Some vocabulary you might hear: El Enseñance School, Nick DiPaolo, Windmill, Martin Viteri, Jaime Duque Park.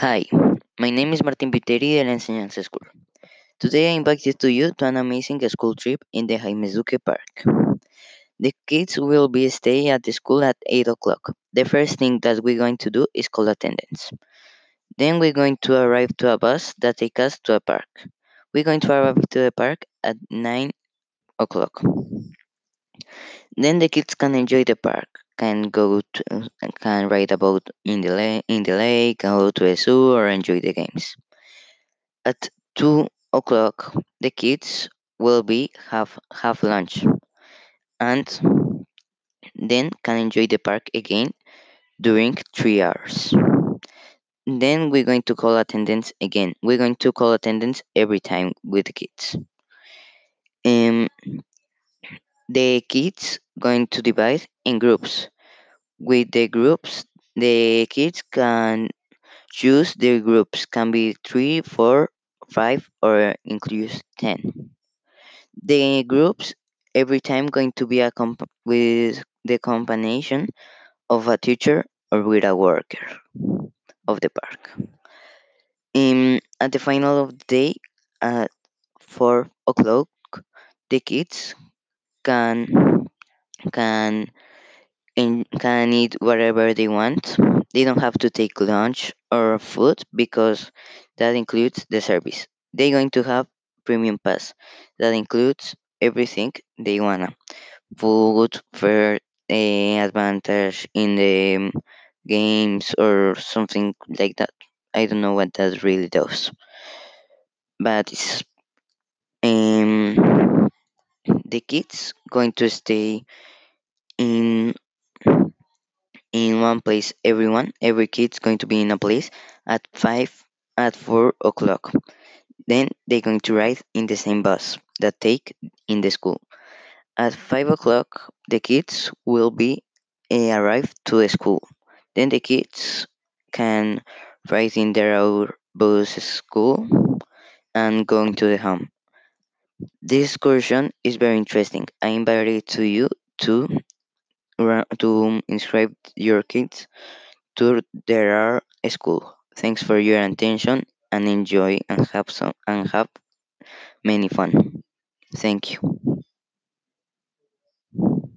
Hi, my name is Martin Viteri, El Enseñance School. Today I invited you to an amazing school trip in the Jaime Duque Park. The kids will be staying at the school at 8 o'clock. The first thing that we're going to do is call attendance. Then we're going to arrive to a bus that takes us to a park. We're going to arrive to the park at 9 o'clock. Then the kids can enjoy the park. Can ride a boat in the lake, go to a zoo, or enjoy the games. At 2 o'clock, the kids will be have lunch, and then can enjoy the park again during 3 hours. Then we're going to call attendance again. We're going to call attendance every time with the kids. The kids going to divide in groups. With the groups, the kids can choose their groups. Can be 3, 4, 5, or include 10. The groups every time going to be with the combination of a teacher or with a worker of the park. At the final of the day, at 4 o'clock, the kids can eat whatever they want. They don't have to take lunch or food because that includes the service. They're going to have premium pass that includes everything they wanna: food, fair, advantage in the games, or something like that. I don't know what that really does, but it's the kids going to stay in one place. Every kid's going to be in a place at 4 o'clock. Then they're going to ride in the same bus that take in the school. At 5 o'clock, the kids will be arrive to the school. Then the kids can ride in their own bus school and going to the home. This excursion is very interesting. I invite to you to inscribe your kids to their school. Thanks for your attention and enjoy and have many fun. Thank you.